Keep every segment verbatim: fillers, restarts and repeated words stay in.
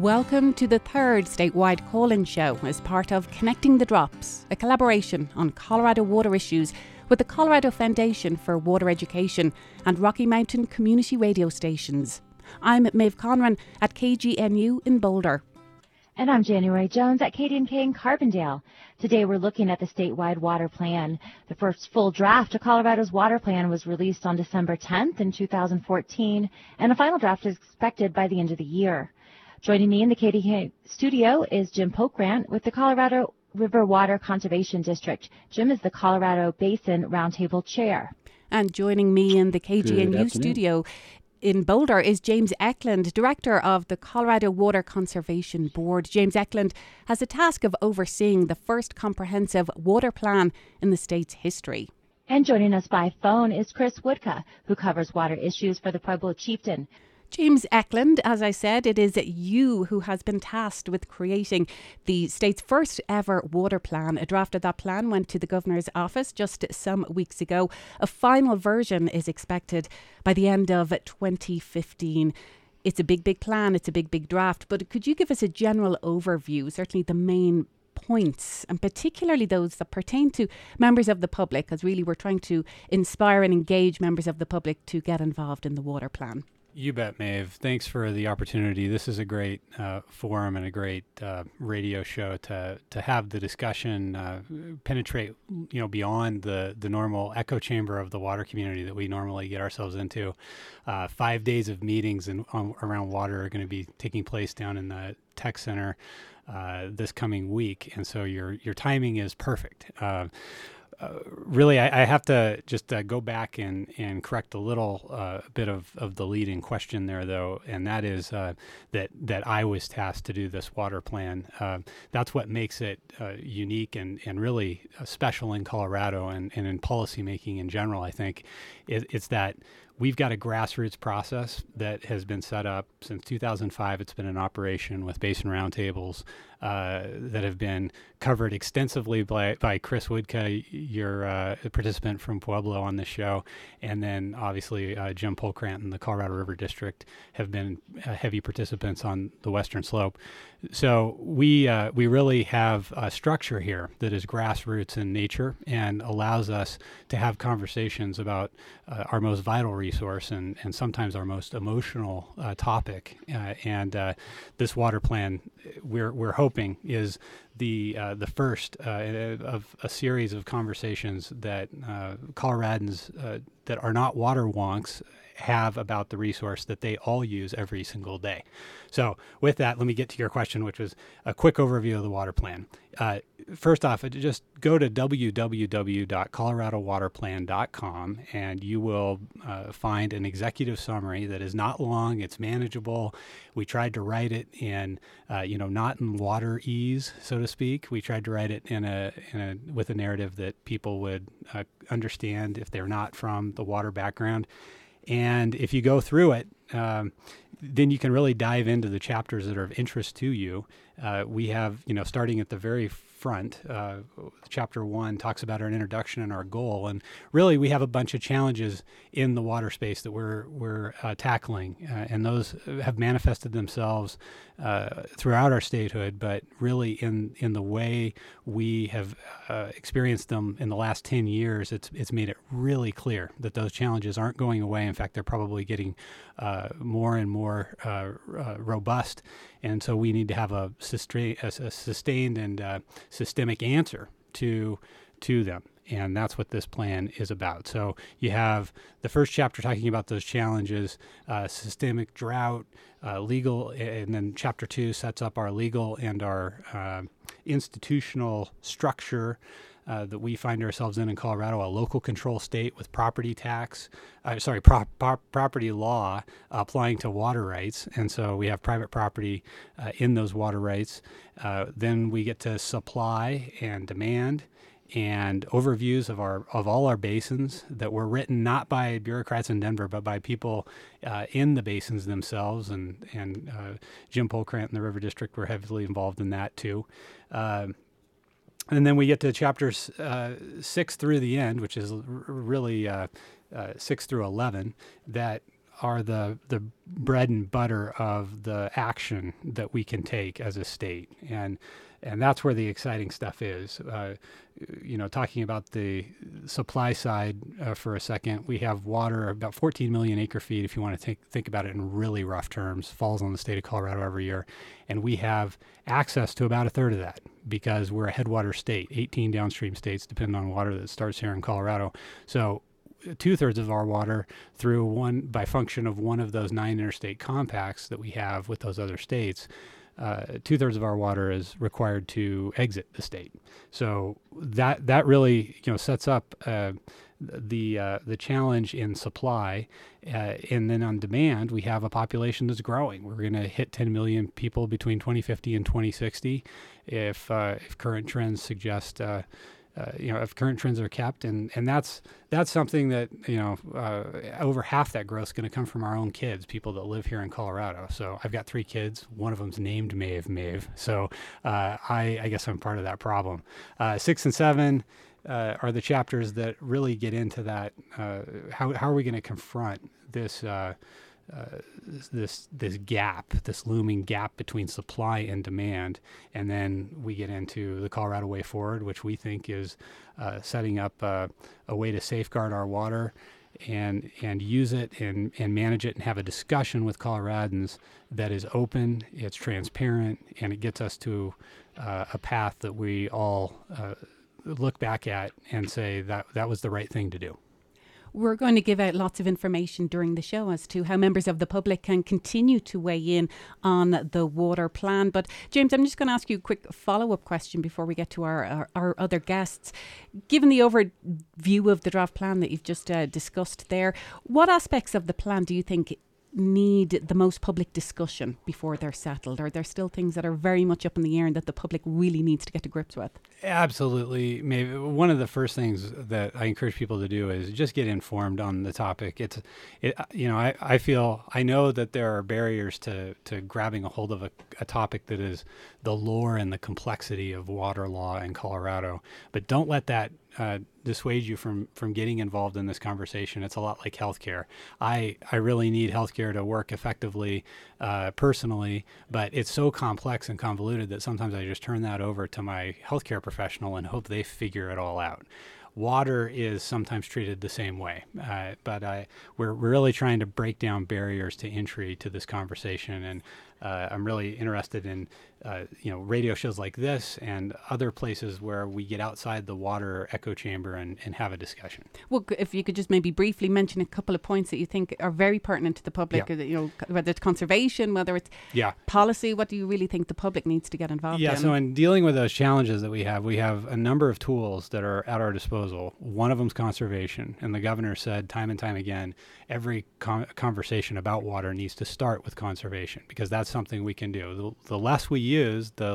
Welcome to the third statewide call-in show as part of Connecting the Drops, a collaboration on Colorado water issues with the Colorado Foundation for Water Education and Rocky Mountain Community Radio stations. I'm Maeve Conran at K G N U in Boulder. And I'm January Jones at K D N K in Carbondale. Today we're looking at the statewide water plan. The first full draft of Colorado's water plan was released on December tenth in two thousand fourteen, and a final draft is expected by the end of the year. Joining me in the K D N K studio is Jim Polkran with the Colorado River Water Conservation District. Jim is the Colorado Basin Roundtable Chair. And joining me in the K G N U studio in Boulder is James Eklund, Director of the Colorado Water Conservation Board. James Eklund has the task of overseeing the first comprehensive water plan in the state's history. And joining us by phone is Chris Woodka, who covers water issues for the Pueblo Chieftain. James Eklund, as I said, it is you who has been tasked with creating the state's first ever water plan. A draft of that plan went to the governor's office just some weeks ago. A final version is expected by the end of twenty fifteen. It's a big, big plan. It's a big, big draft. But could you give us a general overview, certainly the main points, and particularly those that pertain to members of the public, because really we're trying to inspire and engage members of the public to get involved in the water plan. You bet, Maeve. Thanks for the opportunity. This is a great uh, forum and a great uh, radio show to to have the discussion uh, penetrate, you know, beyond the, the normal echo chamber of the water community that we normally get ourselves into. Uh, five days of meetings in, on, around water are going to be taking place down in the tech center uh, this coming week, and so your your timing is perfect. Uh, Uh, really, I, I have to just uh, go back and, and correct a little uh, bit of, of the leading question there, though, and that is uh, that that I was tasked to do this water plan. Uh, that's what makes it uh, unique and, and really special in Colorado and, and in policymaking in general, I think. It, it's that we've got a grassroots process that has been set up since two thousand five. It's been in operation with Basin Roundtables uh, that have been covered extensively by, by Chris Woodka, your uh, participant from Pueblo on this show. And then obviously uh, Jim Polkran and the Colorado River District have been uh, heavy participants on the Western Slope. So we, uh, we really have a structure here that is grassroots in nature and allows us to have conversations about uh, our most vital resources. Resource and, and sometimes our most emotional uh, topic, uh, and uh, this water plan, we're we're hoping, is the uh, the first uh, of a series of conversations that uh, Coloradans uh, that are not water wonks have about the resource that they all use every single day. So with that, let me get to your question, which was a quick overview of the water plan. Uh, first off, just go to w w w dot colorado water plan dot com and you will uh, find an executive summary that is not long, it's manageable. We tried to write it in, uh, you know, not in water-ese, so to speak. We tried to write it in a, in a with a narrative that people would uh, understand if they're not from the water background. And if you go through it, um, then you can really dive into the chapters that are of interest to you. Uh, we have, you know, starting at the very front, uh, chapter one talks about our introduction and our goal. And really, we have a bunch of challenges in the water space that we're we're uh, tackling. Uh, and those have manifested themselves uh, throughout our statehood, but really in, in the way we have uh, experienced them in the last ten years, it's it's made it really clear that those challenges aren't going away. In fact, they're probably getting uh, more and more uh, uh, robust. And so we need to have a, sustain, a, a sustained and uh, systemic answer to to them. And that's what this plan is about. So you have the first chapter talking about those challenges, uh, systemic drought, uh, legal, and then chapter two sets up our legal and our uh, institutional structure Uh, that we find ourselves in in Colorado, a local control state with property tax, uh, sorry, pro- pro- property law applying to water rights. And so we have private property uh, in those water rights. Uh, then we get to supply and demand and overviews of our of all our basins that were written not by bureaucrats in Denver, but by people uh, in the basins themselves. And, and uh, Jim Polkran and the River District were heavily involved in that too. Uh, And then we get to chapters uh, six through the end, which is r- really uh, uh, six through eleven, that are the the bread and butter of the action that we can take as a state. And and that's where the exciting stuff is. Uh, you know, talking about the supply side uh, for a second, we have water, about fourteen million acre feet, if you want to think, think about it in really rough terms, falls on the state of Colorado every year. And we have access to about a third of that because we're a headwater state. eighteen downstream states depend on water that starts here in Colorado. So two-thirds of our water through one by function of one of those nine interstate compacts that we have with those other states. Uh, two-thirds of our water is required to exit the state. So that that really you know sets up uh, the uh, the challenge in supply, uh, and then on demand we have a population that's growing. We're going to hit ten million people between twenty fifty and twenty sixty, if uh, if current trends suggest. Uh, Uh, you know, if current trends are kept, and, and that's that's something that, you know, uh, over half that growth is going to come from our own kids, people that live here in Colorado. So I've got three kids. One of them's named Maeve, Maeve. So uh, I, I guess I'm part of that problem. Uh, six and seven uh, are the chapters that really get into that. Uh, how how are we going to confront this uh, uh, this this gap, this looming gap between supply and demand? And then we get into the Colorado Way Forward, which we think is uh, setting up uh, a way to safeguard our water and and use it and, and manage it and have a discussion with Coloradans that is open, it's transparent, and it gets us to uh, a path that we all uh, look back at and say that that was the right thing to do. We're going to give out lots of information during the show as to how members of the public can continue to weigh in on the water plan. But James, I'm just going to ask you a quick follow-up question before we get to our, our, our other guests. Given the overview of the draft plan that you've just uh, discussed there, what aspects of the plan do you think need the most public discussion before they're settled? Are there still things that are very much up in the air and that the public really needs to get to grips with? Absolutely. Maybe one of the first things that I encourage people to do is just get informed on the topic. It's, it, you know, I, I feel, I know that there are barriers to, to grabbing a hold of a, a topic that is the lore and the complexity of water law in Colorado, but don't let that Uh, dissuade you from from getting involved in this conversation. It's a lot like healthcare. I I really need healthcare to work effectively uh, personally, but it's so complex and convoluted that sometimes I just turn that over to my healthcare professional and hope they figure it all out. Water is sometimes treated the same way, uh, but I, we're, we're really trying to break down barriers to entry to this conversation, and uh, I'm really interested in uh, you know radio shows like this and other places where we get outside the water echo chamber and, and have a discussion. Well, if you could just maybe briefly mention a couple of points that you think are very pertinent to the public, yeah. you know, whether it's conservation, whether it's yeah. policy, what do you really think the public needs to get involved yeah, in? Yeah, so in dealing with those challenges that we have, we have a number of tools that are at our disposal. One of them is conservation. And the governor said time and time again, every con- conversation about water needs to start with conservation, because that's something we can do. The, the less we use, the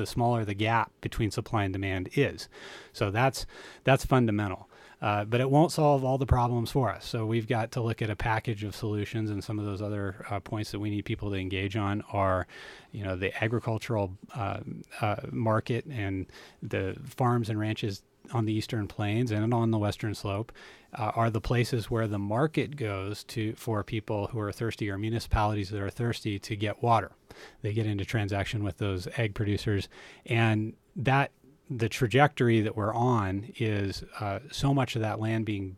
the smaller the gap between supply and demand is. So that's that's fundamental. Uh, but it won't solve all the problems for us. So we've got to look at a package of solutions, and some of those other uh, points that we need people to engage on are, you know, the agricultural uh, uh, market and the farms and ranches on the Eastern Plains and on the Western Slope uh, are the places where the market goes to for people who are thirsty, or municipalities that are thirsty to get water. They get into transaction with those egg producers, and that the trajectory that we're on is uh, so much of that land being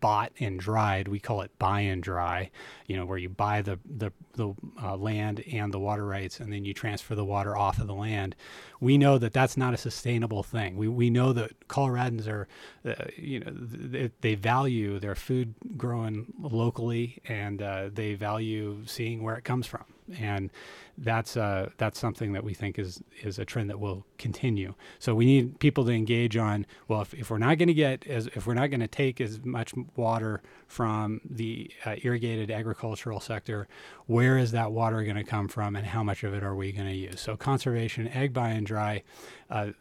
bought and dried. We call it buy and dry, you know, where you buy the the, the uh, land and the water rights, and then you transfer the water off of the land. We know that that's not a sustainable thing. We we know that Coloradans are, uh, you know, th- they value their food growing locally, and uh, they value seeing where it comes from. And that's uh, that's something that we think is is a trend that will continue. So we need people to engage on, well, if, if we're not going to get as if we're not going to take as much water from the uh, irrigated agricultural sector, where is that water going to come from, and how much of it are we going to use? So conservation, egg buy and dry. Uh,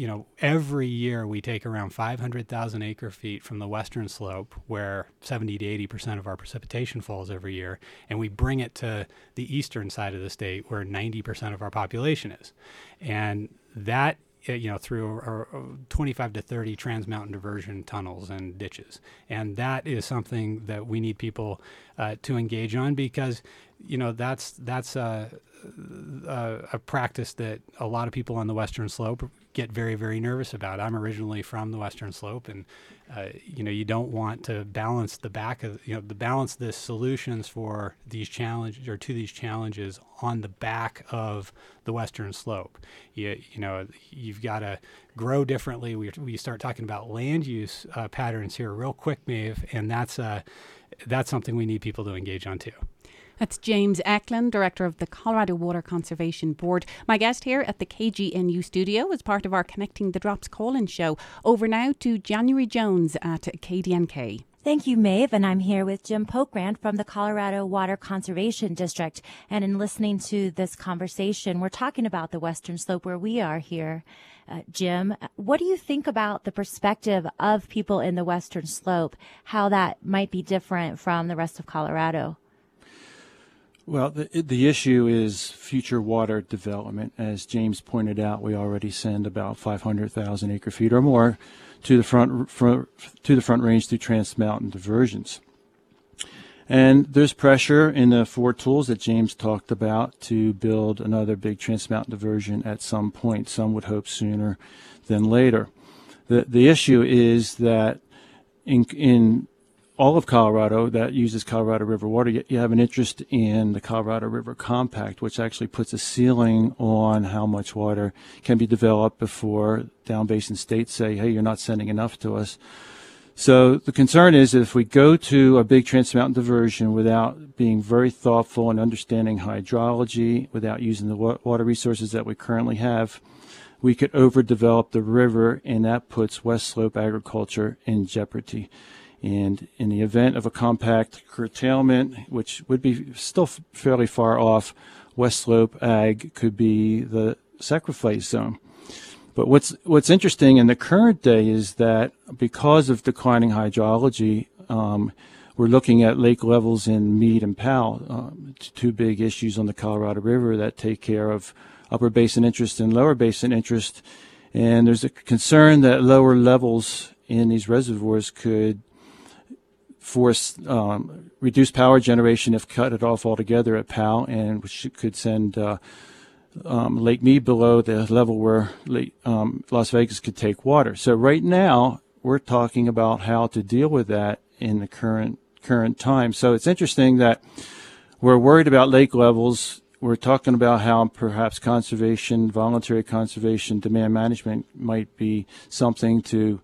you know, every year we take around five hundred thousand acre feet from the Western Slope, where seventy to eighty percent of our precipitation falls every year, and we bring it to the eastern side of the state, where ninety percent of our population is. And that you know, through our twenty-five to thirty Trans Mountain diversion tunnels and ditches. And that is something that we need people uh, to engage on, because, you know, that's that's a, a, a practice that a lot of people on the Western Slope get very, very nervous about. I'm originally from the Western Slope, and, uh, you know, you don't want to balance the back of, you know, the balance the solutions for these challenges or to these challenges on the back of the Western Slope. You, you know, you've got to grow differently. We, we start talking about land use uh, patterns here real quick, Maeve, and that's, uh, that's something we need people to engage on too. That's James Eklund, Director of the Colorado Water Conservation Board. My guest here at the K G N U studio as part of our Connecting the Drops call-in show. Over now to January Jones at K D N K. Thank you, Maeve, and I'm here with Jim Polkran from the Colorado Water Conservation District. And in listening to this conversation, we're talking about the Western Slope where we are here. Uh, Jim, what do you think about the perspective of people in the Western Slope, how that might be different from the rest of Colorado? Well, the, the issue is future water development. As James pointed out, we already send about five hundred thousand acre feet or more to the front, front to the front range through Trans Mountain diversions. And there's pressure in the four tools that James talked about to build another big Trans Mountain diversion at some point. Some would hope sooner than later. The the issue is that in in all of Colorado that uses Colorado River water, you have an interest in the Colorado River Compact, which actually puts a ceiling on how much water can be developed before down-basin states say, hey, you're not sending enough to us. So the concern is that if we go to a big Trans Mountain diversion without being very thoughtful and understanding hydrology, without using the water resources that we currently have, we could overdevelop the river, and that puts West Slope agriculture in jeopardy. And in the event of a compact curtailment, which would be still f- fairly far off, West Slope ag could be the sacrifice zone. But what's what's interesting in the current day is that because of declining hydrology, um, we're looking at lake levels in Meade and Powell, um, two big issues on the Colorado River that take care of upper basin interest and lower basin interest. And there's a concern that lower levels in these reservoirs could force um, reduced power generation if cut it off altogether at Powell, and which could send uh, um, Lake Meade below the level where Lake, um, Las Vegas could take water. So right now we're talking about how to deal with that in the current current time. So it's interesting that we're worried about lake levels. We're talking about how perhaps conservation, voluntary conservation, demand management might be something to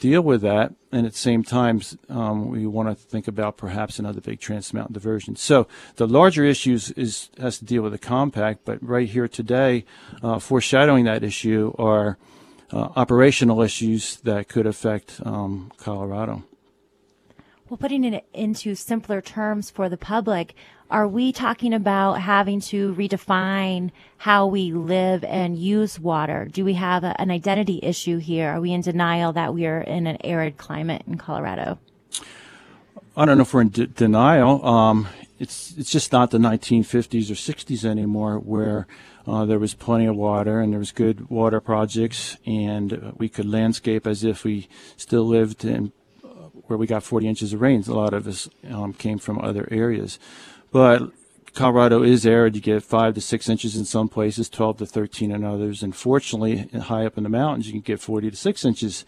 deal with that, and at the same time um, we want to think about perhaps another big Trans Mountain diversion. So the larger issues is has to deal with the compact, but right here today uh, foreshadowing that issue are uh, operational issues that could affect um, Colorado. Well, putting it into simpler terms for the public, are we talking about having to redefine how we live and use water? Do we have a, an identity issue here? Are we in denial that we are in an arid climate in Colorado? I don't know if we're in de- denial. Um, it's it's just not the nineteen fifties or sixties anymore, where uh, there was plenty of water and there was good water projects, and we could landscape as if we still lived in where we got forty inches of rain. A lot of us um, came from other areas. But Colorado is arid. You get five to six inches in some places, twelve to thirteen in others. And fortunately, high up in the mountains, you can get forty to six inches.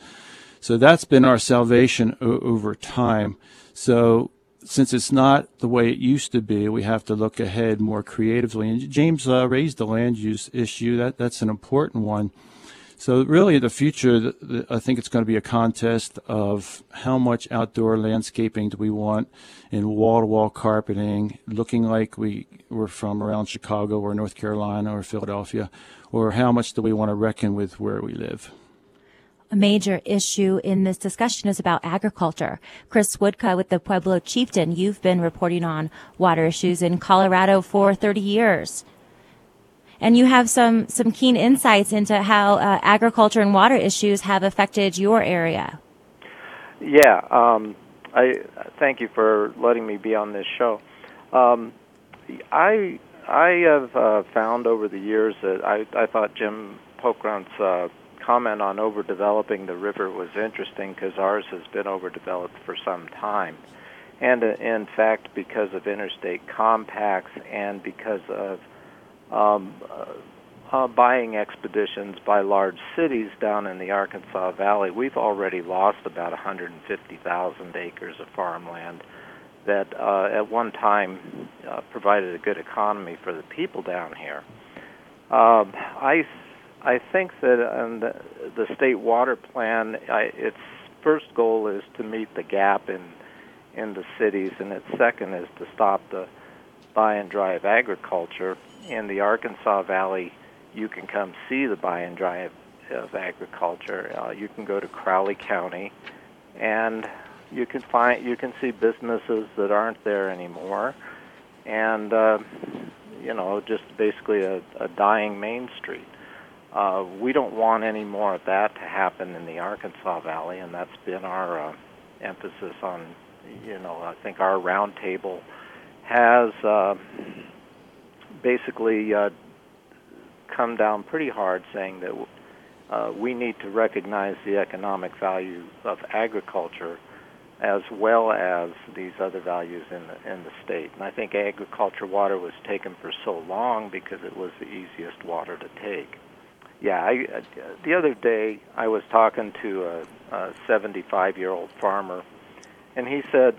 So that's been our salvation o- over time. So since it's not the way it used to be, we have to look ahead more creatively. And James uh, raised the land use issue. That that's an important one. So really the future, the, the, I think it's going to be a contest of how much outdoor landscaping do we want and wall-to-wall carpeting, looking like we were from around Chicago or North Carolina or Philadelphia, or how much do we want to reckon with where we live. A major issue in this discussion is about agriculture. Chris Woodka with the Pueblo Chieftain, you've been reporting on water issues in Colorado for thirty years. And you have some, some keen insights into how uh, agriculture and water issues have affected your area. Yeah, um, I thank you for letting me be on this show. Um, I I have uh, found over the years that I, I thought Jim Polkran's uh, comment on overdeveloping the river was interesting because ours has been overdeveloped for some time. And, in fact, because of interstate compacts and because of um, uh, buying expeditions by large cities down in the Arkansas Valley, we've already lost about one hundred fifty thousand acres of farmland that uh, at one time uh, provided a good economy for the people down here. Uh, I, I think that um, the, the state water plan, I, its first goal is to meet the gap in in the cities, and its second is to stop the buy and drive agriculture. In the Arkansas Valley, you can come see the buy and drive of agriculture. Uh, you can go to Crowley County, and you can find you can see businesses that aren't there anymore, and uh, you know, just basically a, a dying Main Street. Uh, we don't want any more of that to happen in the Arkansas Valley, and that's been our uh, emphasis on. You know, I think our roundtable has uh, basically uh, come down pretty hard saying that uh, we need to recognize the economic value of agriculture as well as these other values in the, in the state. And I think agriculture water was taken for so long because it was the easiest water to take. Yeah, I, uh, the other day I was talking to a, a seventy-five-year-old farmer. And he said,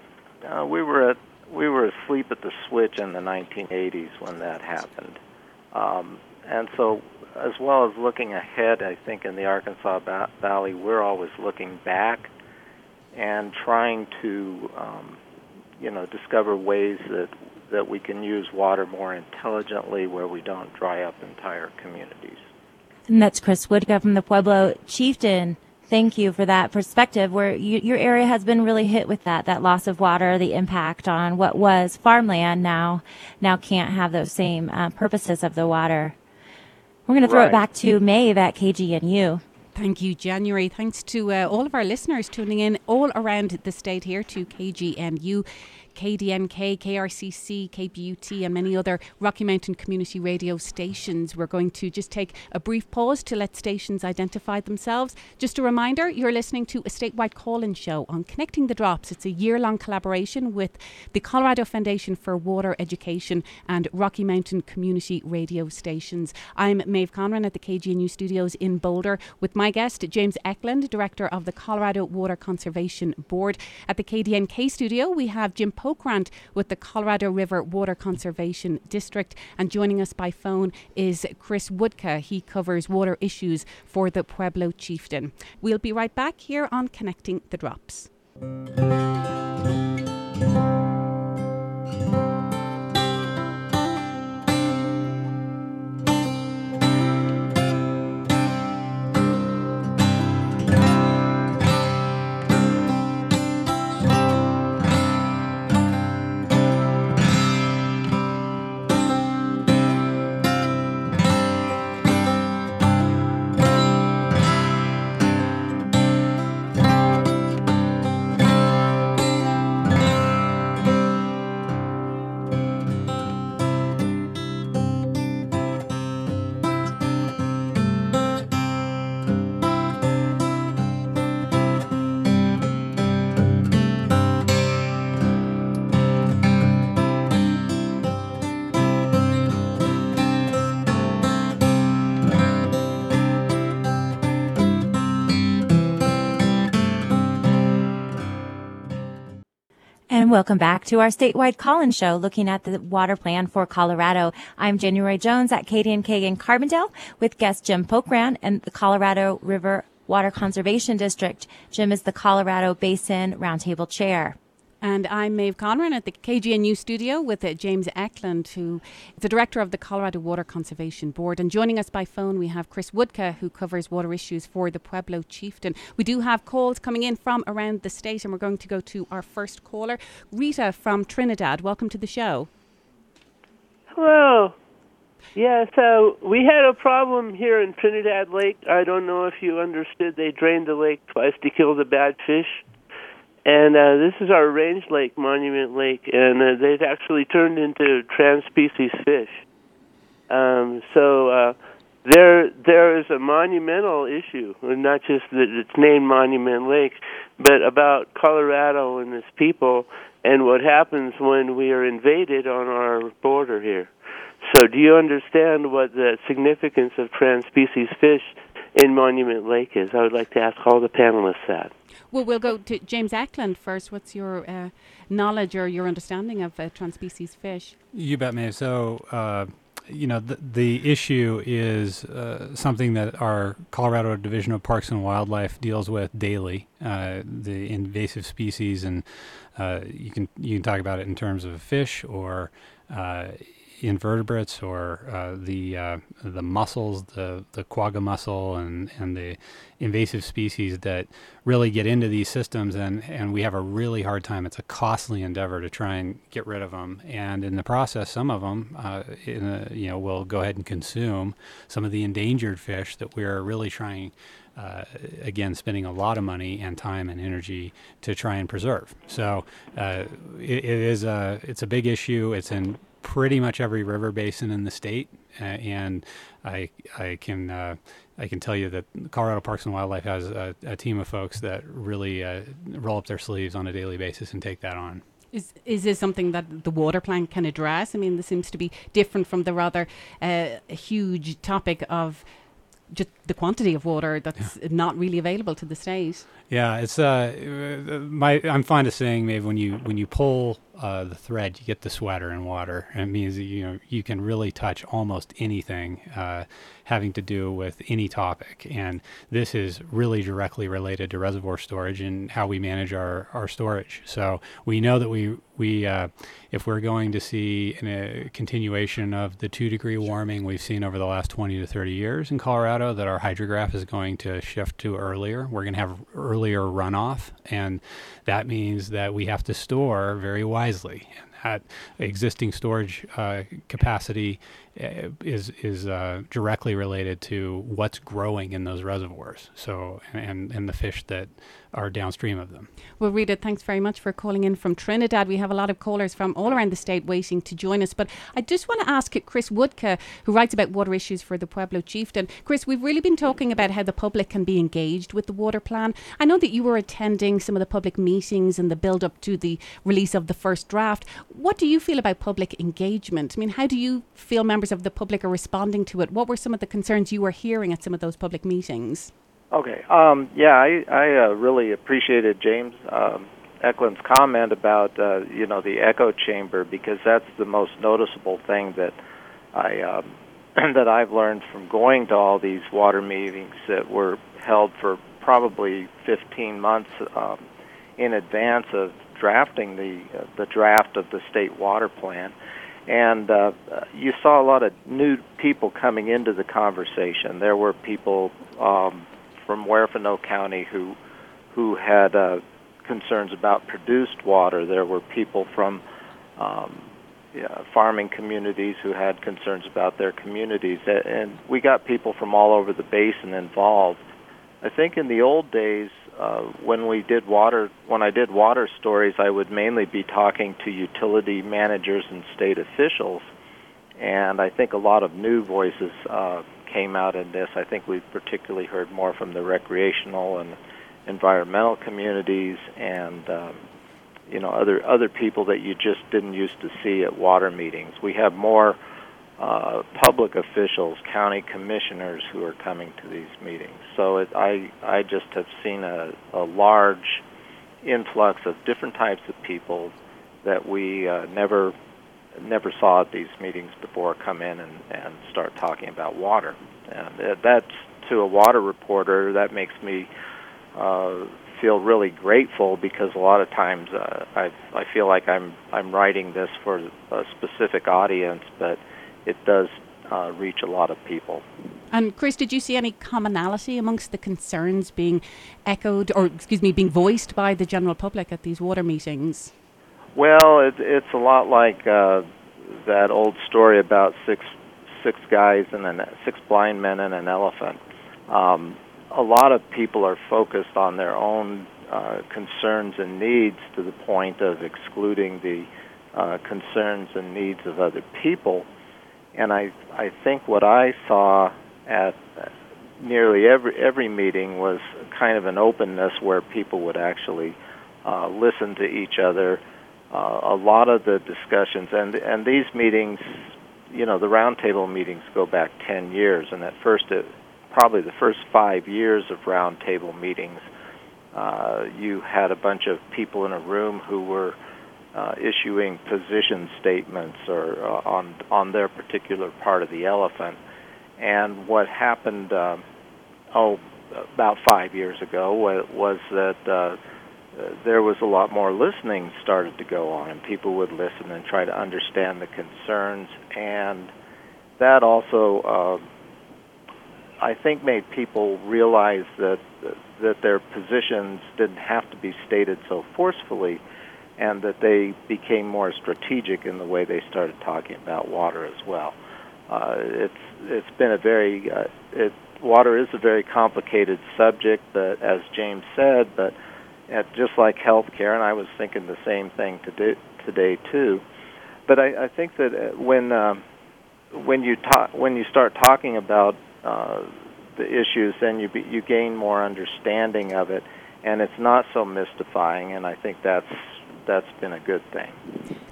uh, we were at, we were asleep at the switch in the nineteen eighties when that happened. Um, and so as well as looking ahead, I think in the Arkansas ba- Valley, we're always looking back and trying to, um, you know, discover ways that, that we can use water more intelligently where we don't dry up entire communities. And that's Chris Woodka from the Pueblo Chieftain. Thank you for that perspective, where you, your area has been really hit with that, that loss of water, the impact on what was farmland now now can't have those same uh, purposes of the water. We're going to throw right. it back to Maeve at K G N U. Thank you, January. Thanks to uh, all of our listeners tuning in all around the state here to K G N U. K D N K, K R C C, K B U T and many other Rocky Mountain Community Radio stations. We're going to just take a brief pause to let stations identify themselves. Just a reminder, you're listening to a statewide call-in show on Connecting the Drops. It's a year-long collaboration with the Colorado Foundation for Water Education and Rocky Mountain Community Radio stations. I'm Maeve Conran at the K G N U studios in Boulder with my guest, James Eklund, Director of the Colorado Water Conservation Board. At the K D N K studio, we have Jim Polkran with the Colorado River Water Conservation District, and joining us by phone is Chris Woodka. He covers water issues for the Pueblo Chieftain. We'll be right back here on Connecting the Drops. Welcome back to our statewide call-in show looking at the water plan for Colorado. I'm January Jones at K D N K in Carbondale with guest Jim Polkran and the Colorado River Water Conservation District. Jim is the Colorado Basin Roundtable Chair. And I'm Maeve Conran at the K G N U studio with uh, James Eklund, who is the director of the Colorado Water Conservation Board. And joining us by phone, we have Chris Woodka, who covers water issues for the Pueblo Chieftain. We do have calls coming in from around the state, and we're going to go to our first caller, Rita from Trinidad. Welcome to the show. Hello. Yeah, so we had a problem here in Trinidad Lake. I don't know if you understood. They drained the lake twice to kill the bad fish. And uh, this is our range lake, Monument Lake, and uh, they've actually turned into trans-species fish. Um, so uh, There, there is a monumental issue, and not just that it's named Monument Lake, but about Colorado and its people and what happens when we are invaded on our border here. So do you understand what the significance of trans-species fish in Monument Lake is? I would like to ask all the panelists that. Well, we'll go to James Eklund first. What's your uh, knowledge or your understanding of uh, trans-species fish? You bet, Maeve. So... Uh You know, the, the issue is uh, something that our Colorado Division of Parks and Wildlife deals with daily, uh, the invasive species. And uh, you can you can talk about it in terms of fish or uh, invertebrates or uh, the uh, the mussels, the, the quagga mussel and, and the invasive species that really get into these systems. And, and we have a really hard time. It's a costly endeavor to try and get rid of them. And in the process, some of them, uh, in a, you know, will go ahead and consume some of the endangered fish that we're really trying, uh, again, spending a lot of money and time and energy to try and preserve. So uh, it, it is a, it's a big issue. It's in pretty much every river basin in the state, uh, and I I can uh, I can tell you that Colorado Parks and Wildlife has a, a team of folks that really uh, roll up their sleeves on a daily basis and take that on. Is is this something that the water plan can address? I mean, this seems to be different from the rather uh, huge topic of just the quantity of water that's yeah. not really available to the state. Yeah, it's uh, my I'm fond of saying, Maeve, when you when you pull uh, the thread, you get the sweater in water. And it means that, you know, you can really touch almost anything uh, having to do with any topic. And this is really directly related to reservoir storage and how we manage our, our storage. So we know that we we uh, if we're going to see an, a continuation of the two degree warming we've seen over the last twenty to thirty years in Colorado, that our hydrograph is going to shift to earlier. We're going to have early runoff, and that means that we have to store very wisely. And that existing storage uh, capacity is is uh, directly related to what's growing in those reservoirs. So and and the fish that are downstream of them. Well, Rita, thanks very much for calling in from Trinidad. We have a lot of callers from all around the state waiting to join us, but I just want to ask Chris Woodka, who writes about water issues for the Pueblo Chieftain. Chris, we've really been talking about how the public can be engaged with the water plan. I know that you were attending some of the public meetings and the build up to the release of the first draft. What do you feel about public engagement? I mean, how do you feel members of the public are responding to it? What were some of the concerns you were hearing at some of those public meetings? Okay. Um, yeah, I, I uh, really appreciated James um, Eklund's comment about, uh, you know, the echo chamber, because that's the most noticeable thing that, I, um, that I've learned from going to all these water meetings that were held for probably fifteen months um, in advance of drafting the, uh, the draft of the state water plan. And uh, you saw a lot of new people coming into the conversation. There were people um, from Huerfano County who who had uh, concerns about produced water. There were people from um, yeah, farming communities who had concerns about their communities. And we got people from all over the basin involved. I think in the old days, uh, when we did water, when I did water stories, I would mainly be talking to utility managers and state officials, and I think a lot of new voices uh, came out in this. I think we particularly heard more from the recreational and environmental communities, and um, you know, other other people that you just didn't used to see at water meetings. We have more Uh, public officials, county commissioners who are coming to these meetings. So it, I I just have seen a, a large influx of different types of people that we uh, never never saw at these meetings before come in and, and start talking about water. And that's, to a water reporter, that makes me uh, feel really grateful, because a lot of times uh, I I feel like I'm I'm writing this for a specific audience, but it does uh, reach a lot of people. And Chris, did you see any commonality amongst the concerns being echoed, or excuse me, being voiced by the general public at these water meetings? Well, it, it's a lot like uh, that old story about six six guys and an, six blind men and an elephant. Um, a lot of people are focused on their own uh, concerns and needs to the point of excluding the uh, concerns and needs of other people. And I, I think what I saw at nearly every every meeting was kind of an openness where people would actually uh, listen to each other. Uh, a lot of the discussions, and and these meetings, you know, the roundtable meetings go back ten years, and at first, it, probably the first five years of roundtable meetings, uh, you had a bunch of people in a room who were uh, issuing position statements or uh, on on their particular part of the elephant. And what happened, uh, oh, about five years ago, was that uh, there was a lot more listening started to go on, and people would listen and try to understand the concerns. And that also, uh, I think, made people realize that that their positions didn't have to be stated so forcefully, and that they became more strategic in the way they started talking about water as well. Uh, it's it's been a very uh, it, water is a very complicated subject, but as James said, but at, just like healthcare, and I was thinking the same thing to do, today too. But I, I think that when uh, when you talk when you start talking about uh, the issues, then you be, you gain more understanding of it, and it's not so mystifying. And I think that's that's been a good thing.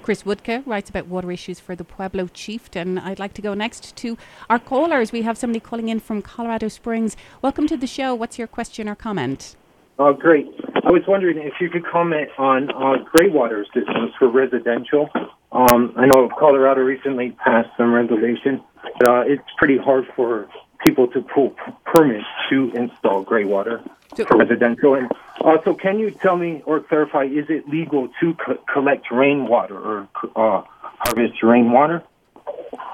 Chris Woodka writes about water issues for the Pueblo Chieftain. I'd like to go next to our callers. We have somebody calling in from Colorado Springs. Welcome to the show. What's your question or comment? Oh, great. I was wondering if you could comment on uh, greywater systems for residential. Um, I know Colorado recently passed some regulation, but uh, it's pretty hard for people to pull permits to install greywater so, for residential. And also, can you tell me or clarify, is it legal to co- collect rainwater or uh, harvest rainwater?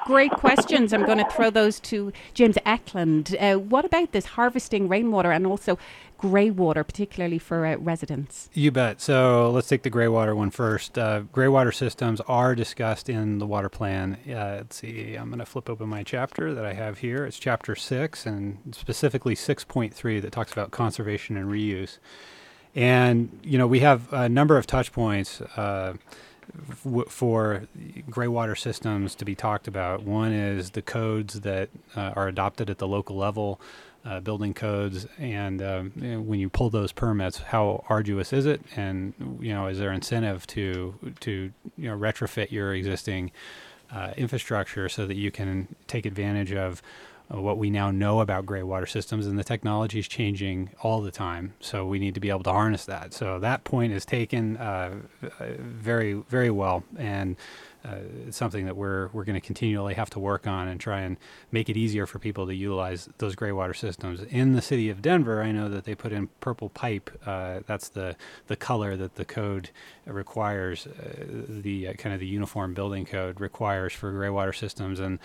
Great questions. I'm going to throw those to James Eklund. Uh, what about this harvesting rainwater and also greywater, particularly for uh, residents? You bet. So let's take the greywater one first. Uh, greywater systems are discussed in the water plan. Uh, let's see, I'm going to flip open my chapter that I have here. It's chapter six, and specifically six point three that talks about conservation and reuse. And, you know, we have a number of touch points uh, w- for greywater systems to be talked about. One is the codes that uh, are adopted at the local level. Uh, building codes, and um, you know, when you pull those permits, how arduous is it? And you know, is there incentive to to you know retrofit your existing uh, infrastructure so that you can take advantage of uh, what we now know about greywater systems? And the technology is changing all the time, so we need to be able to harness that. So that point is taken uh, very, very well, and Uh, it's something that we're we're going to continually have to work on and try and make it easier for people to utilize those greywater systems. In the city of Denver, I know that they put in purple pipe. Uh, that's the, the color that the code requires, uh, the uh, kind of the uniform building code requires for greywater systems. And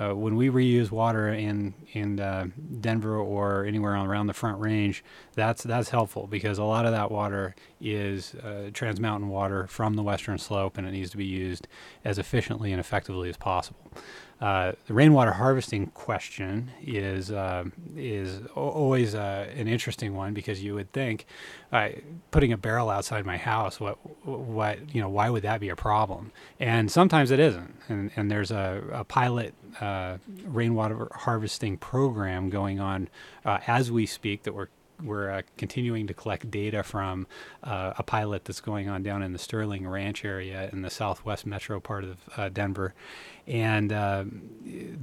uh, when we reuse water in in uh, Denver or anywhere around the Front Range, that's that's helpful because a lot of that water is uh, Trans Mountain water from the Western Slope, and it needs to be used as efficiently and effectively as possible. Uh, the rainwater harvesting question is uh, is o- always uh, an interesting one because you would think, uh, putting a barrel outside my house, what what you know, why would that be a problem? And sometimes it isn't. And and there's a, a pilot uh, rainwater harvesting program going on uh, as we speak that we're. We're uh, continuing to collect data from uh, a pilot that's going on down in the Sterling Ranch area in the southwest metro part of uh, Denver, and uh,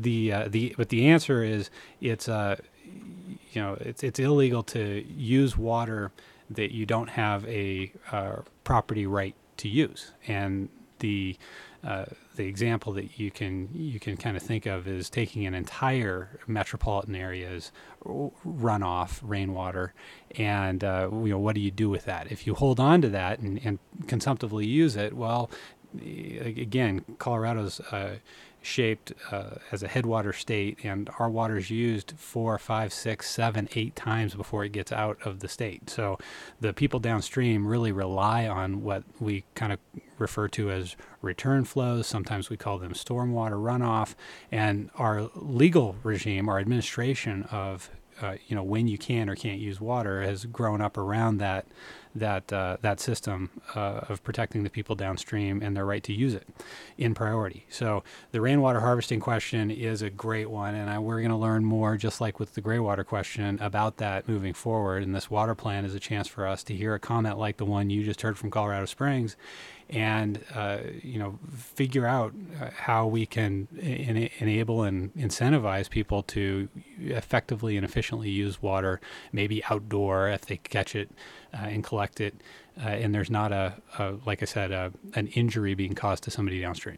the uh, the but the answer is it's uh, you know it's it's illegal to use water that you don't have a uh, property right to use, and the uh, the example that you can you can kind of think of is taking an entire metropolitan area's runoff rainwater, and uh, you know, what do you do with that? If you hold on to that and, and consumptively use it, well, again, Colorado's uh, shaped uh, as a headwater state, and our water is used four, five, six, seven, eight times before it gets out of the state. So the people downstream really rely on what we kind of refer to as return flows. Sometimes we call them stormwater runoff. And our legal regime, our administration of, uh, you know, when you can or can't use water has grown up around that that uh, that system uh, of protecting the people downstream and their right to use it in priority. So the rainwater harvesting question is a great one, and I, we're going to learn more, just like with the gray water question, about that moving forward. And this water plan is a chance for us to hear a comment like the one you just heard from Colorado Springs, and uh, you know, figure out how we can en- enable and incentivize people to effectively and efficiently use water, maybe outdoor if they catch it uh, and collect it, uh, and there's not a, a like I said, a, an injury being caused to somebody downstream.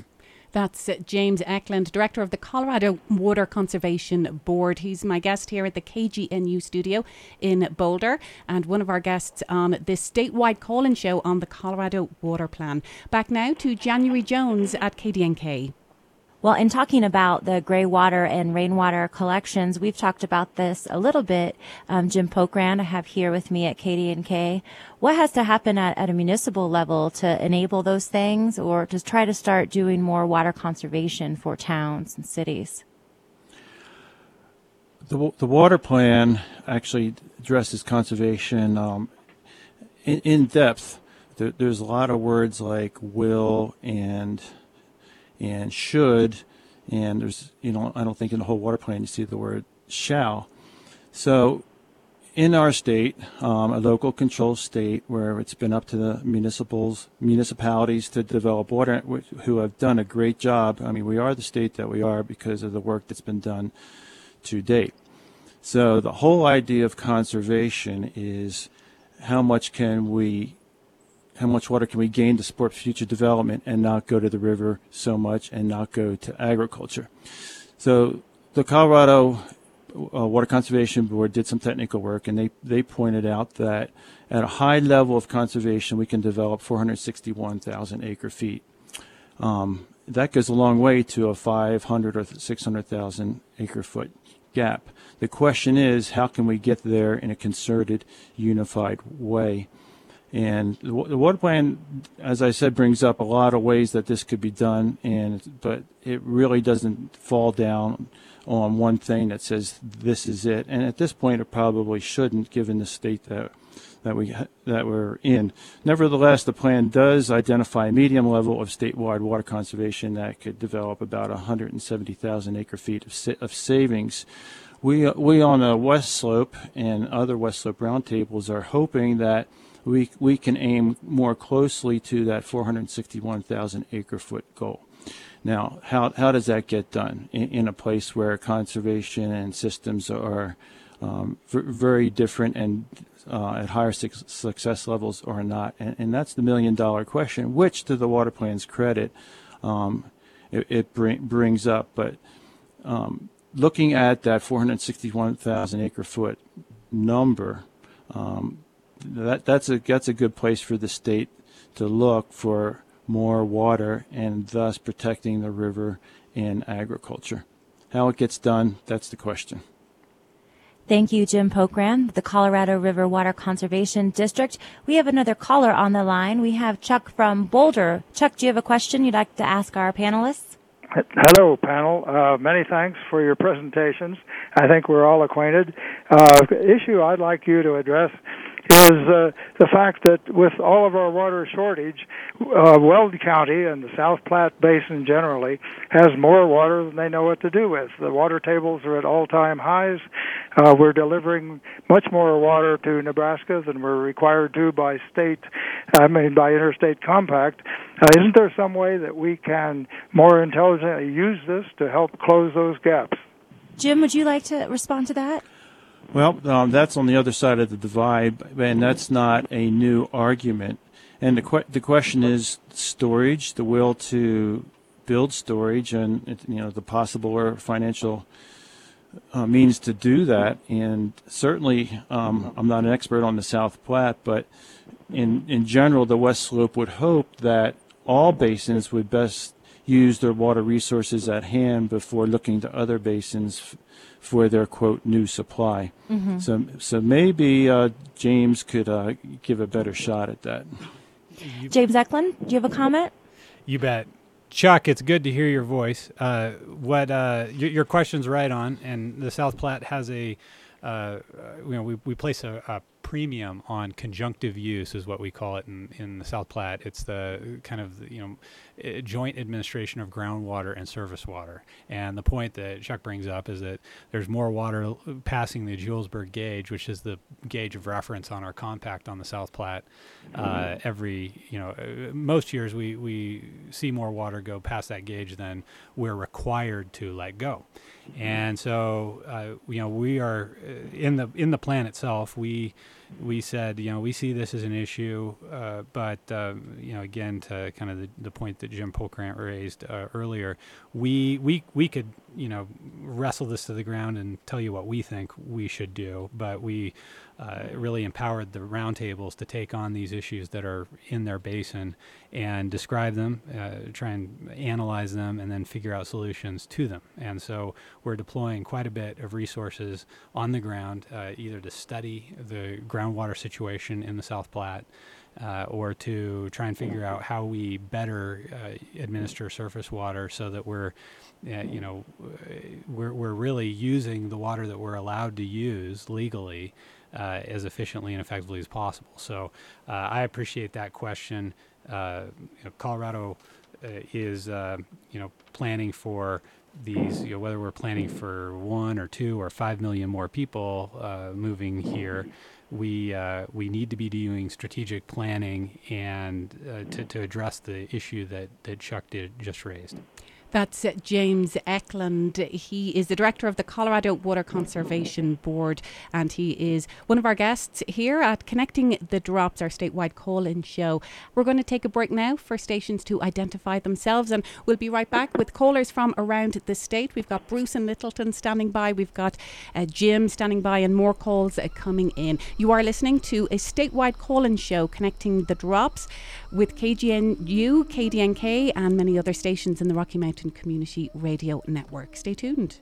That's James Eklund, Director of the Colorado Water Conservation Board. He's my guest here at the K G N U studio in Boulder, and one of our guests on this statewide call-in show on the Colorado Water Plan. Back now to January Jones at K D N K. Well, in talking about the gray water and rainwater collections, we've talked about this a little bit. Um, Jim Polkran, I have here with me at K D N K. What has to happen at, at a municipal level to enable those things, or to try to start doing more water conservation for towns and cities? The, the water plan actually addresses conservation um, in, in depth. There, there's a lot of words like will and... and should, and there's, you know, I don't think in the whole water plan you see the word shall. So in our state, um, a local control state where it's been up to the municipals, municipalities to develop water, who have done a great job. I mean, we are the state that we are because of the work that's been done to date. So the whole idea of conservation is how much can we How much water can we gain to support future development and not go to the river so much and not go to agriculture? So the Colorado uh, Water Conservation Board did some technical work, and they, they pointed out that at a high level of conservation, we can develop four hundred sixty-one thousand acre feet. Um, that goes a long way to a five hundred or six hundred thousand acre foot gap. The question is, how can we get there in a concerted, unified way? And the water plan, as I said, brings up a lot of ways that this could be done, and but it really doesn't fall down on one thing that says this is it. And at this point, it probably shouldn't, given the state that that we that we're in. Nevertheless, the plan does identify a medium level of statewide water conservation that could develop about one hundred seventy thousand acre feet of sa- of savings. We we on the West Slope and other West Slope roundtables are hoping that we we can aim more closely to that four hundred sixty-one thousand acre foot goal. Now, how how does that get done in, in a place where conservation and systems are um, v- very different and uh, at higher su- success levels or not? And, and that's the million dollar question, which to the water plan's credit, um, it, it bring, brings up. But um, looking at that four hundred sixty-one thousand acre foot number, um, That that's a that's a good place for the state to look for more water, and thus protecting the river and agriculture. How it gets done, that's the question. Thank you, Jim Polkran, the Colorado River Water Conservation District. We have another caller on the line. We have Chuck from Boulder. Chuck, do you have a question you'd like to ask our panelists? Hello, panel. Uh, many thanks for your presentations. I think we're all acquainted. Uh, issue I'd like you to address is uh, the fact that with all of our water shortage, uh, Weld County and the South Platte Basin generally has more water than they know what to do with. The water tables are at all-time highs. Uh, we're delivering much more water to Nebraska than we're required to by state, I mean by interstate compact. Uh, isn't there some way that we can more intelligently use this to help close those gaps? Jim, would you like to respond to that? Well, um, that's on the other side of the divide, and that's not a new argument. And the que- the question is storage, the will to build storage, and you know the possible or financial uh, means to do that. And certainly, um, I'm not an expert on the South Platte, but in in general, the West Slope would hope that all basins would best use their water resources at hand before looking to other basins f- for their, quote, new supply. Mm-hmm. So so maybe uh, James could uh, give a better shot at that. You, James Eklund, do you have a comment? You bet. Chuck, it's good to hear your voice. Uh, what uh, your, your question's right on, and the South Platte has a, uh, you know, we, we place a, a premium on conjunctive use, is what we call it in, in the South Platte. It's the kind of, you know, joint administration of groundwater and surface water. And the point that Chuck brings up is that there's more water passing the Julesburg gauge, which is the gauge of reference on our compact on the South Platte. Mm-hmm. Uh, every, you know, most years we, we see more water go past that gauge than we're required to let go. And so, uh, you know, we are in the in the plan itself. We we said, you know, we see this as an issue, uh, but uh, you know, again, to kind of the, the point that Jim Polkran raised uh, earlier, we we we could, you know, wrestle this to the ground and tell you what we think we should do, but we uh, really empowered the roundtables to take on these issues that are in their basin and describe them, uh, try and analyze them, and then figure out solutions to them. And so we're deploying quite a bit of resources on the ground, uh, either to study the groundwater situation in the South Platte, Uh, or to try and figure out how we better uh, administer surface water so that we're, uh, you know, we're we're really using the water that we're allowed to use legally uh, as efficiently and effectively as possible. So uh, I appreciate that question. Uh, you know, Colorado uh, is, uh, you know, planning for these, you know, whether we're planning for one or two or five million more people uh, moving here. We uh, we need to be doing strategic planning and uh, to, to address the issue that, that Chuck did just raised. That's uh, James Eklund. He is the director of the Colorado Water Conservation Board, and he is one of our guests here at Connecting the Drops, our statewide call-in show. We're going to take a break now for stations to identify themselves, and we'll be right back with callers from around the state. We've got Bruce in Littleton standing by. We've got uh, Jim standing by, and more calls uh, coming in. You are listening to a statewide call-in show, Connecting the Drops, with K G N U, K D N K, and many other stations in the Rocky Mountain Community Radio Network. Stay tuned.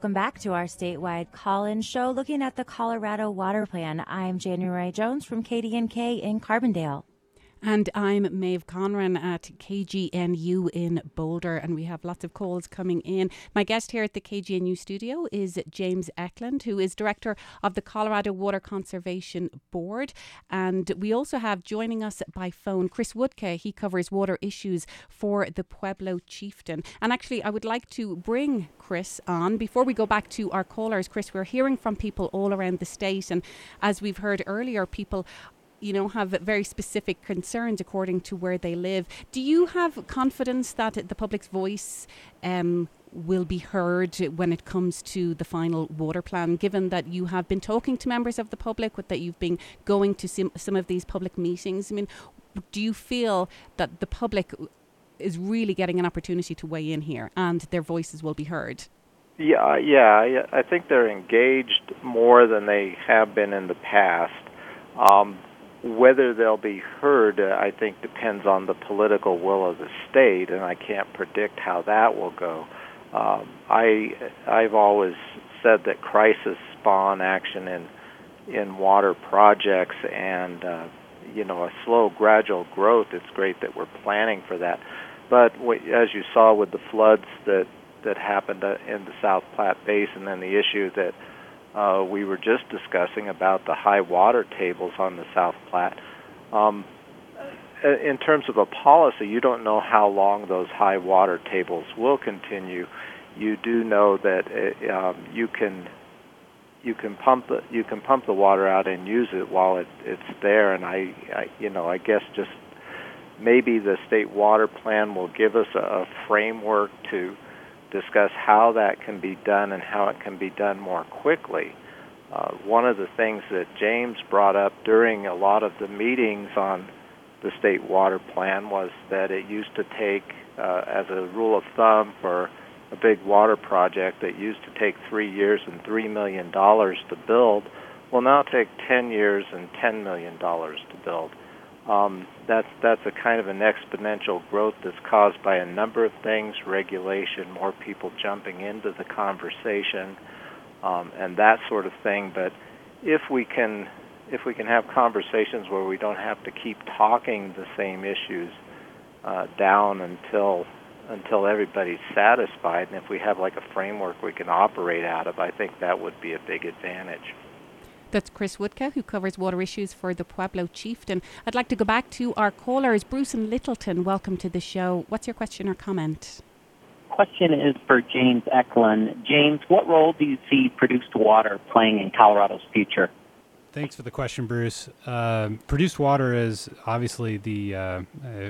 Welcome back to our statewide call-in show looking at the Colorado Water Plan. I'm January Jones from K D N K in Carbondale. And I'm Maeve Conran at K G N U in Boulder, and we have lots of calls coming in. My guest here at the K G N U studio is James Eklund, who is director of the Colorado Water Conservation Board. And we also have joining us by phone Chris Woodka. He covers water issues for the Pueblo Chieftain. And actually, I would like to bring Chris on. Before we go back to our callers, Chris, we're hearing from people all around the state. And as we've heard earlier, people, you know, have very specific concerns according to where they live. Do you have confidence that the public's voice um, will be heard when it comes to the final water plan, given that you have been talking to members of the public, that you've been going to some, some of these public meetings? I mean, do you feel that the public is really getting an opportunity to weigh in here and their voices will be heard? Yeah, yeah. I think they're engaged more than they have been in the past. Um, Whether they'll be heard, uh, I think, depends on the political will of the state, and I can't predict how that will go. Um, I, I've always said that crises spawn action in in water projects, and uh, you know, a slow, gradual growth. It's great that we're planning for that, but what, as you saw with the floods that that happened in the South Platte Basin, and the issue that Uh, we were just discussing about the high water tables on the South Platte. Um, in terms of a policy, you don't know how long those high water tables will continue. You do know that it, um, you can you can pump the you can pump the water out and use it while it, it's there. And I, I, you know, I guess just maybe the state water plan will give us a, a framework to discuss how that can be done and how it can be done more quickly. Uh, one of the things that James brought up during a lot of the meetings on the state water plan was that it used to take, uh, as a rule of thumb for a big water project, that used to take three years and three million dollars to build, will now take ten years and ten million dollars to build. Um, that's that's a kind of an exponential growth that's caused by a number of things: regulation, more people jumping into the conversation, um, and that sort of thing. But if we can if we can have conversations where we don't have to keep talking the same issues uh, down until until everybody's satisfied, and if we have like a framework we can operate out of, I think that would be a big advantage. That's Chris Woodka, who covers water issues for the Pueblo Chieftain. I'd like to go back to our callers. Bruce and Littleton, welcome to the show. What's your question or comment? Question is for James Eklund. James, what role do you see produced water playing in Colorado's future? Thanks for the question, Bruce. Uh, produced water is obviously the, uh,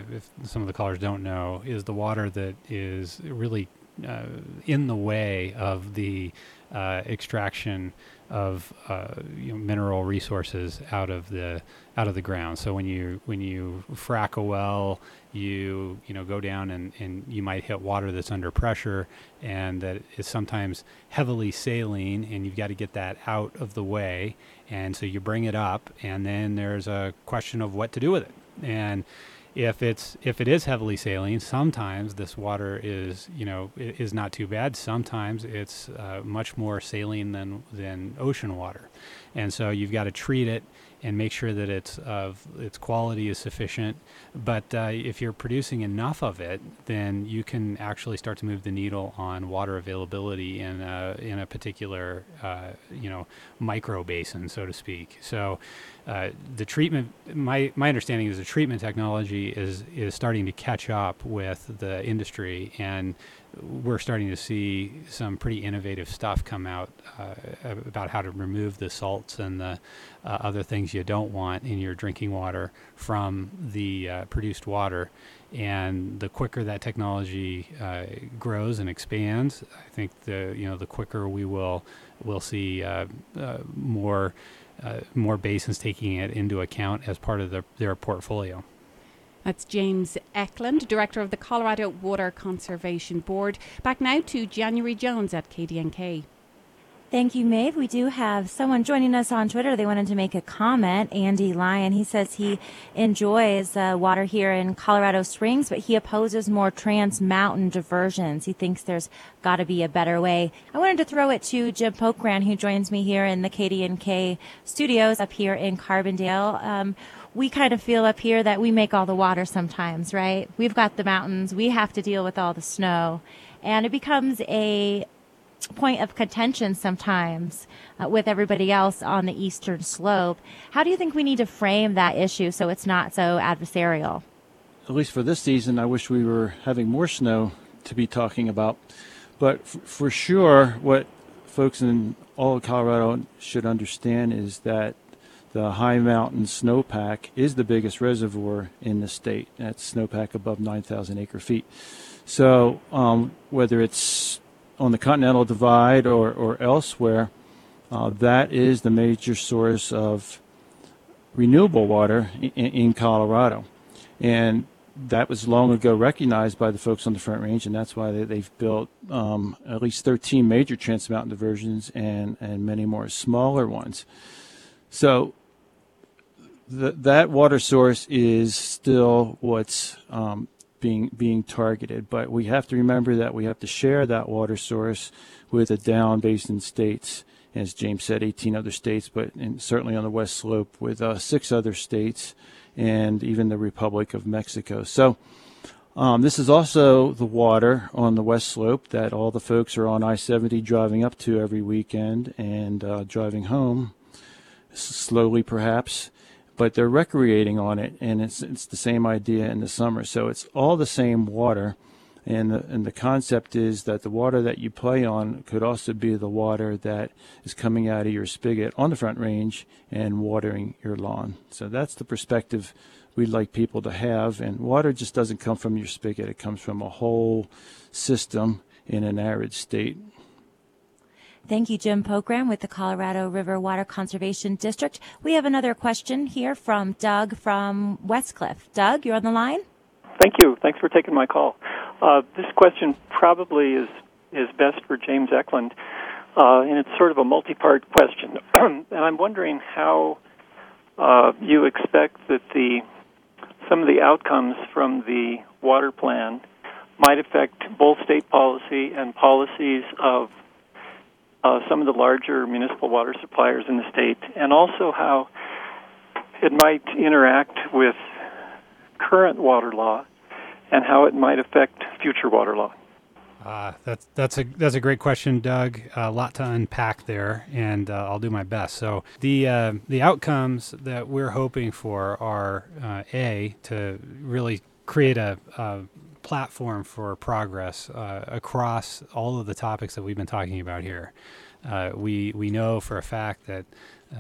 if some of the callers don't know, is the water that is really uh, in the way of the uh, extraction of uh, you know, mineral resources out of the out of the ground. So when you when you frack a well, you you know go down and, and you might hit water that's under pressure and that is sometimes heavily saline, and you've got to get that out of the way. And so you bring it up, and then there's a question of what to do with it. And if it's if it is heavily saline, sometimes this water is you know is not too bad. Sometimes it's uh, much more saline than than ocean water, and so you've got to treat it and make sure that it's of its quality is sufficient. But uh, if you're producing enough of it, then you can actually start to move the needle on water availability in a, in a particular uh, you know micro basin, so to speak. So uh, the treatment, my my understanding is the treatment technology is is starting to catch up with the industry, and we're starting to see some pretty innovative stuff come out uh, about how to remove the salts and the uh, other things you don't want in your drinking water from the uh, produced water. And the quicker that technology uh, grows and expands, I think the you know the quicker we will will see uh, uh, more uh, more basins taking it into account as part of the, their portfolio. That's James Eklund, Director of the Colorado Water Conservation Board. Back now to January Jones at K D N K. Thank you, Maeve. We do have someone joining us on Twitter. They wanted to make a comment. Andy Lyon, he says he enjoys uh, water here in Colorado Springs, but he opposes more trans-mountain diversions. He thinks there's got to be a better way. I wanted to throw it to Jim Polkran, who joins me here in the K D N K studios up here in Carbondale. Um, we kind of feel up here that we make all the water sometimes, right? We've got the mountains. We have to deal with all the snow. And it becomes a point of contention sometimes uh, with everybody else on the eastern slope. How do you think we need to frame that issue so it's not so adversarial? At least for this season, I wish we were having more snow to be talking about. But f- for sure, what folks in all of Colorado should understand is that the high mountain snowpack is the biggest reservoir in the state. That's snowpack above nine thousand acre feet. So um, whether it's on the Continental Divide or, or elsewhere, uh, that is the major source of renewable water in, in Colorado. And that was long ago recognized by the folks on the Front Range, and that's why they, they've built um, at least thirteen major trans-mountain diversions and, and many more smaller ones. So th- that water source is still what's um, being being targeted, but we have to remember that we have to share that water source with the down basin states, as James said, eighteen other states, but and certainly on the west slope with uh, six other states and even the Republic of Mexico. So um, this is also the water on the west slope that all the folks are on I seventy driving up to every weekend and uh, driving home slowly perhaps, but they're recreating on it, and it's it's the same idea in the summer. So it's all the same water, And the, and the concept is that the water that you play on could also be the water that is coming out of your spigot on the Front Range and watering your lawn. So that's the perspective we'd like people to have. And water just doesn't come from your spigot. It comes from a whole system in an arid state. Thank you, Jim Polkran with the Colorado River Water Conservation District. We have another question here from Doug from Westcliff. Doug, you're on the line. Thank you. Thanks for taking my call. Uh, this question probably is, is best for James Eklund, uh, and it's sort of a multi-part question. And I'm wondering how uh, you expect that the some of the outcomes from the water plan might affect both state policy and policies of uh, some of the larger municipal water suppliers in the state, and also how it might interact with current water law and how it might affect future water law. Uh, that's that's a that's a great question, Doug. A lot to unpack there, and uh, I'll do my best. So the uh, the outcomes that we're hoping for are uh, a to really create a, a platform for progress uh, across all of the topics that we've been talking about here. Uh, we we know for a fact that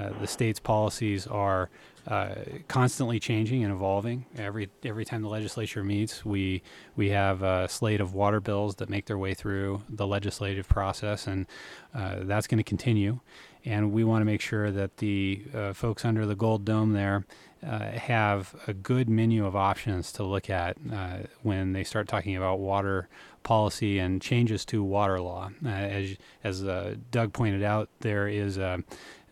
uh, the state's policies are Uh, constantly changing and evolving. Every every time the legislature meets, we we have a slate of water bills that make their way through the legislative process, and uh, that's going to continue. And we want to make sure that the uh, folks under the gold dome there uh, have a good menu of options to look at uh, when they start talking about water policy and changes to water law. Uh, as as uh, Doug pointed out, there is a,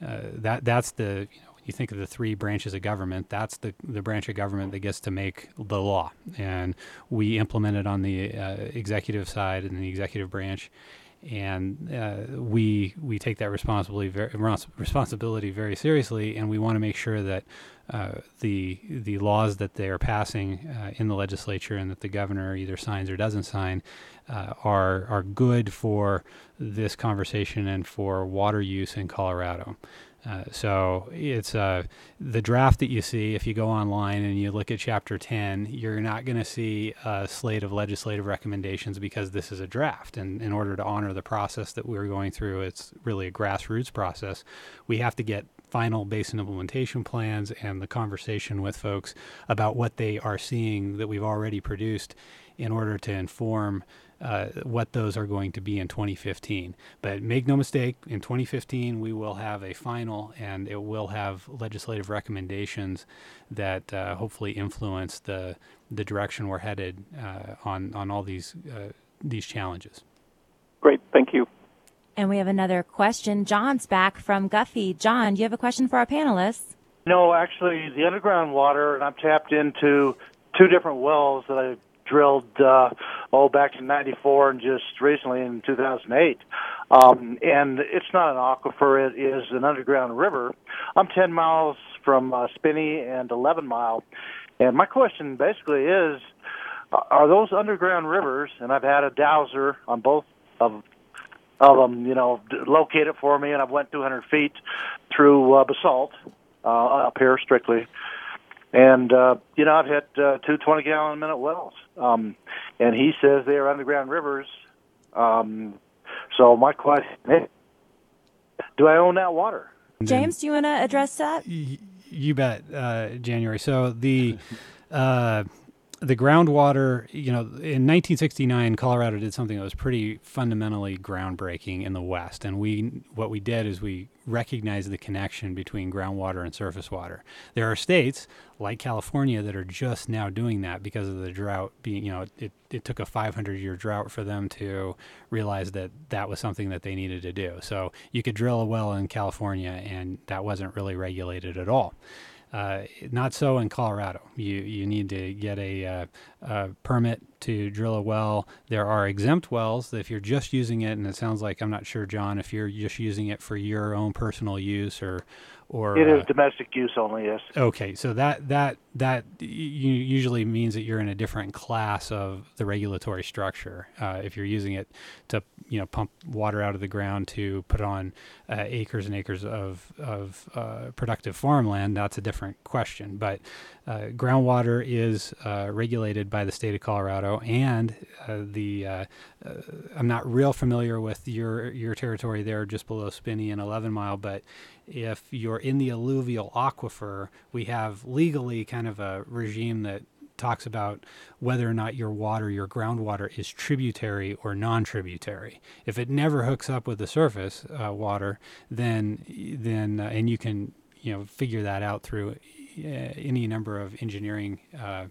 uh, that that's the you know, you think of the three branches of government, that's the, the branch of government that gets to make the law. And we implement it on the uh, executive side and the executive branch. And uh, we we take that responsibility very, responsibility very seriously, and we want to make sure that uh, the the laws that they are passing uh, in the legislature and that the governor either signs or doesn't sign uh, are are good for this conversation and for water use in Colorado. Uh, so it's uh, the draft that you see. If you go online and you look at Chapter ten, you're not going to see a slate of legislative recommendations because this is a draft. And in order to honor the process that we're going through, it's really a grassroots process. We have to get final basin implementation plans and the conversation with folks about what they are seeing that we've already produced in order to inform uh, what those are going to be in twenty fifteen. But make no mistake, in twenty fifteen, we will have a final, and it will have legislative recommendations that uh, hopefully influence the the direction we're headed uh, on, on all these uh, these challenges. Great, thank you. And we have another question. John's back from Guffey. John, do you have a question for our panelists? No, actually, the underground water, and I'm tapped into two different wells that I drilled uh, oh back in ninety-four and just recently in two thousand eight, um, and it's not an aquifer, it is an underground river. I'm ten miles from uh, Spinney and eleven mile, and my question basically is, are those underground rivers, and I've had a dowser on both of of them, you know, locate it for me, and I've went two hundred feet through uh, basalt uh, up here strictly. And, uh, you know, I've hit uh, two twenty-gallon-a-minute wells, um, and he says they are underground rivers. Um, so my question is, do I own that water? James, do you want to address that? Y- you bet, uh, January. So the uh, the groundwater, you know, in nineteen sixty-nine, Colorado did something that was pretty fundamentally groundbreaking in the West. And we what we did is we recognize the connection between groundwater and surface water. There are states like California that are just now doing that because of the drought being, you know, it, it took a five hundred year drought for them to realize that that was something that they needed to do. So you could drill a well in California and that wasn't really regulated at all. Uh, not so in Colorado. You you need to get a, uh, a permit to drill a well. There are exempt wells that if you're just using it, and it sounds like, I'm not sure, John, if you're just using it for your own personal use or Or it is uh, domestic use only, yes. Okay, so that that that usually means that you're in a different class of the regulatory structure. Uh, if you're using it to, you know, pump water out of the ground to put on uh, acres and acres of of uh, productive farmland, that's a different question. But uh, groundwater is uh, regulated by the state of Colorado, and uh, the uh, uh, I'm not real familiar with your your territory there, just below Spinney and eleven mile, but if you're in the alluvial aquifer, we have legally kind of a regime that talks about whether or not your water, your groundwater, is tributary or non-tributary. If it never hooks up with the surface uh, water, then then uh, and you can you know figure that out through uh, any number of engineering uh,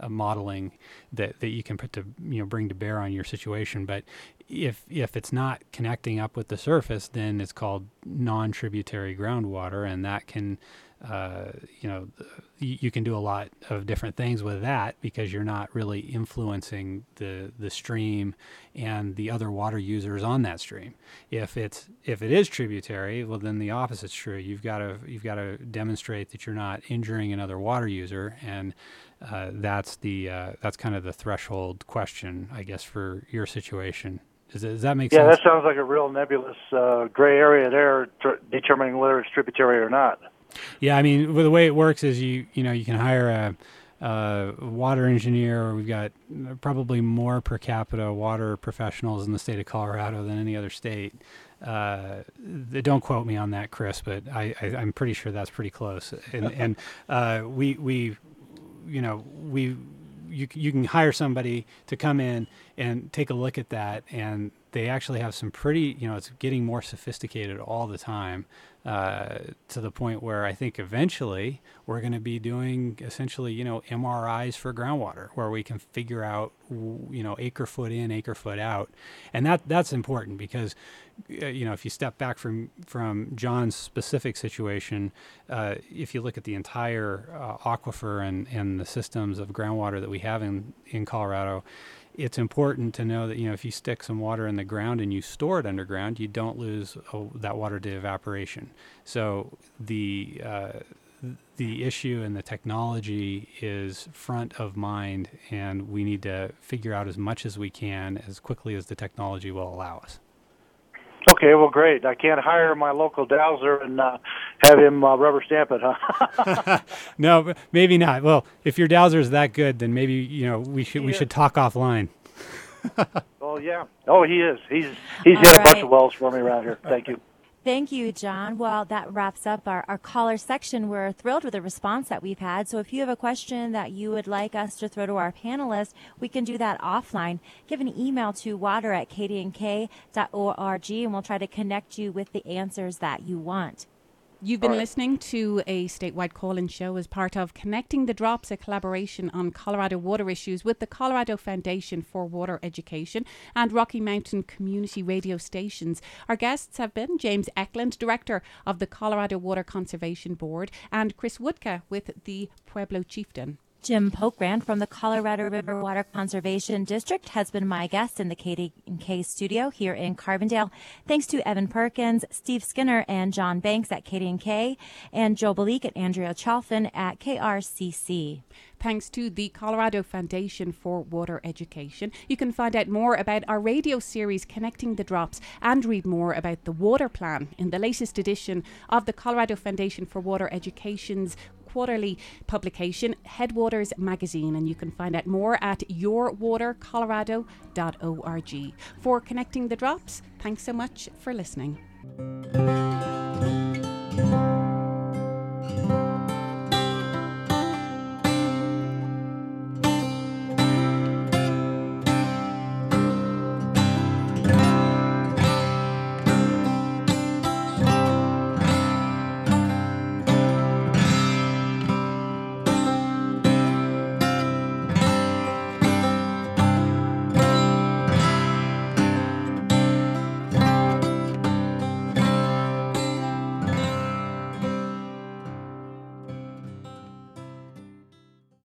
uh, modeling that that you can put to you know bring to bear on your situation, but. If if it's not connecting up with the surface, then it's called non-tributary groundwater, and that can, uh, you know, you, you can do a lot of different things with that because you're not really influencing the the stream and the other water users on that stream. If it's if it is tributary, well, then the opposite's true. You've got to you've got to demonstrate that you're not injuring another water user, and uh, that's the uh, that's kind of the threshold question, I guess, for your situation. Does, it, does that make yeah, sense? Yeah, that sounds like a real nebulous uh, gray area there, tr- determining whether it's tributary or not. Yeah, I mean, well, the way it works is you you know you can hire a, a water engineer, or we've got probably more per capita water professionals in the state of Colorado than any other state. Uh, don't quote me on that, Chris, but I, I, I'm pretty sure that's pretty close. And, and uh, we we you know we. You you can hire somebody to come in and take a look at that, and they actually have some pretty, you know, it's getting more sophisticated all the time uh, to the point where I think eventually we're going to be doing essentially, you know, M R Is for groundwater, where we can figure out, you know, acre foot in, acre foot out. And that that's important because, you know, if you step back from, from John's specific situation, uh, if you look at the entire uh, aquifer and, and the systems of groundwater that we have in, in Colorado, it's important to know that, you know, if you stick some water in the ground and you store it underground, you don't lose oh, that water to evaporation. So the uh, the issue and the technology is front of mind, and we need to figure out as much as we can as quickly as the technology will allow us. Okay, well, great. I can't hire my local dowser and uh, have him uh, rubber stamp it, huh? No, maybe not. Well, if your dowser is that good, then maybe you know we should he we is. should talk offline. Oh yeah. Oh, he is. He's he's All hit right. a bunch of wells for me around here. Thank you. Thank you, John. Well, that wraps up our, our caller section. We're thrilled with the response that we've had. So if you have a question that you would like us to throw to our panelists, we can do that offline. Give an email to water at k d n k dot org, and we'll try to connect you with the answers that you want. You've been right. listening to a statewide call-in show as part of Connecting the Drops, a collaboration on Colorado water issues with the Colorado Foundation for Water Education and Rocky Mountain Community Radio Stations. Our guests have been James Eklund, Director of the Colorado Water Conservation Board, and Chris Woodka with the Pueblo Chieftain. Jim Polkran from the Colorado River Water Conservation District has been my guest in the K D N K studio here in Carbondale. Thanks to Evan Perkins, Steve Skinner, and John Banks at K D N K, and Joe Balik and Andrea Chalfin at K R C C. Thanks to the Colorado Foundation for Water Education. You can find out more about our radio series Connecting the Drops and read more about the Water Plan in the latest edition of the Colorado Foundation for Water Education's quarterly publication, Headwaters Magazine, and you can find out more at your water colorado dot org. For Connecting the Drops, thanks so much for listening.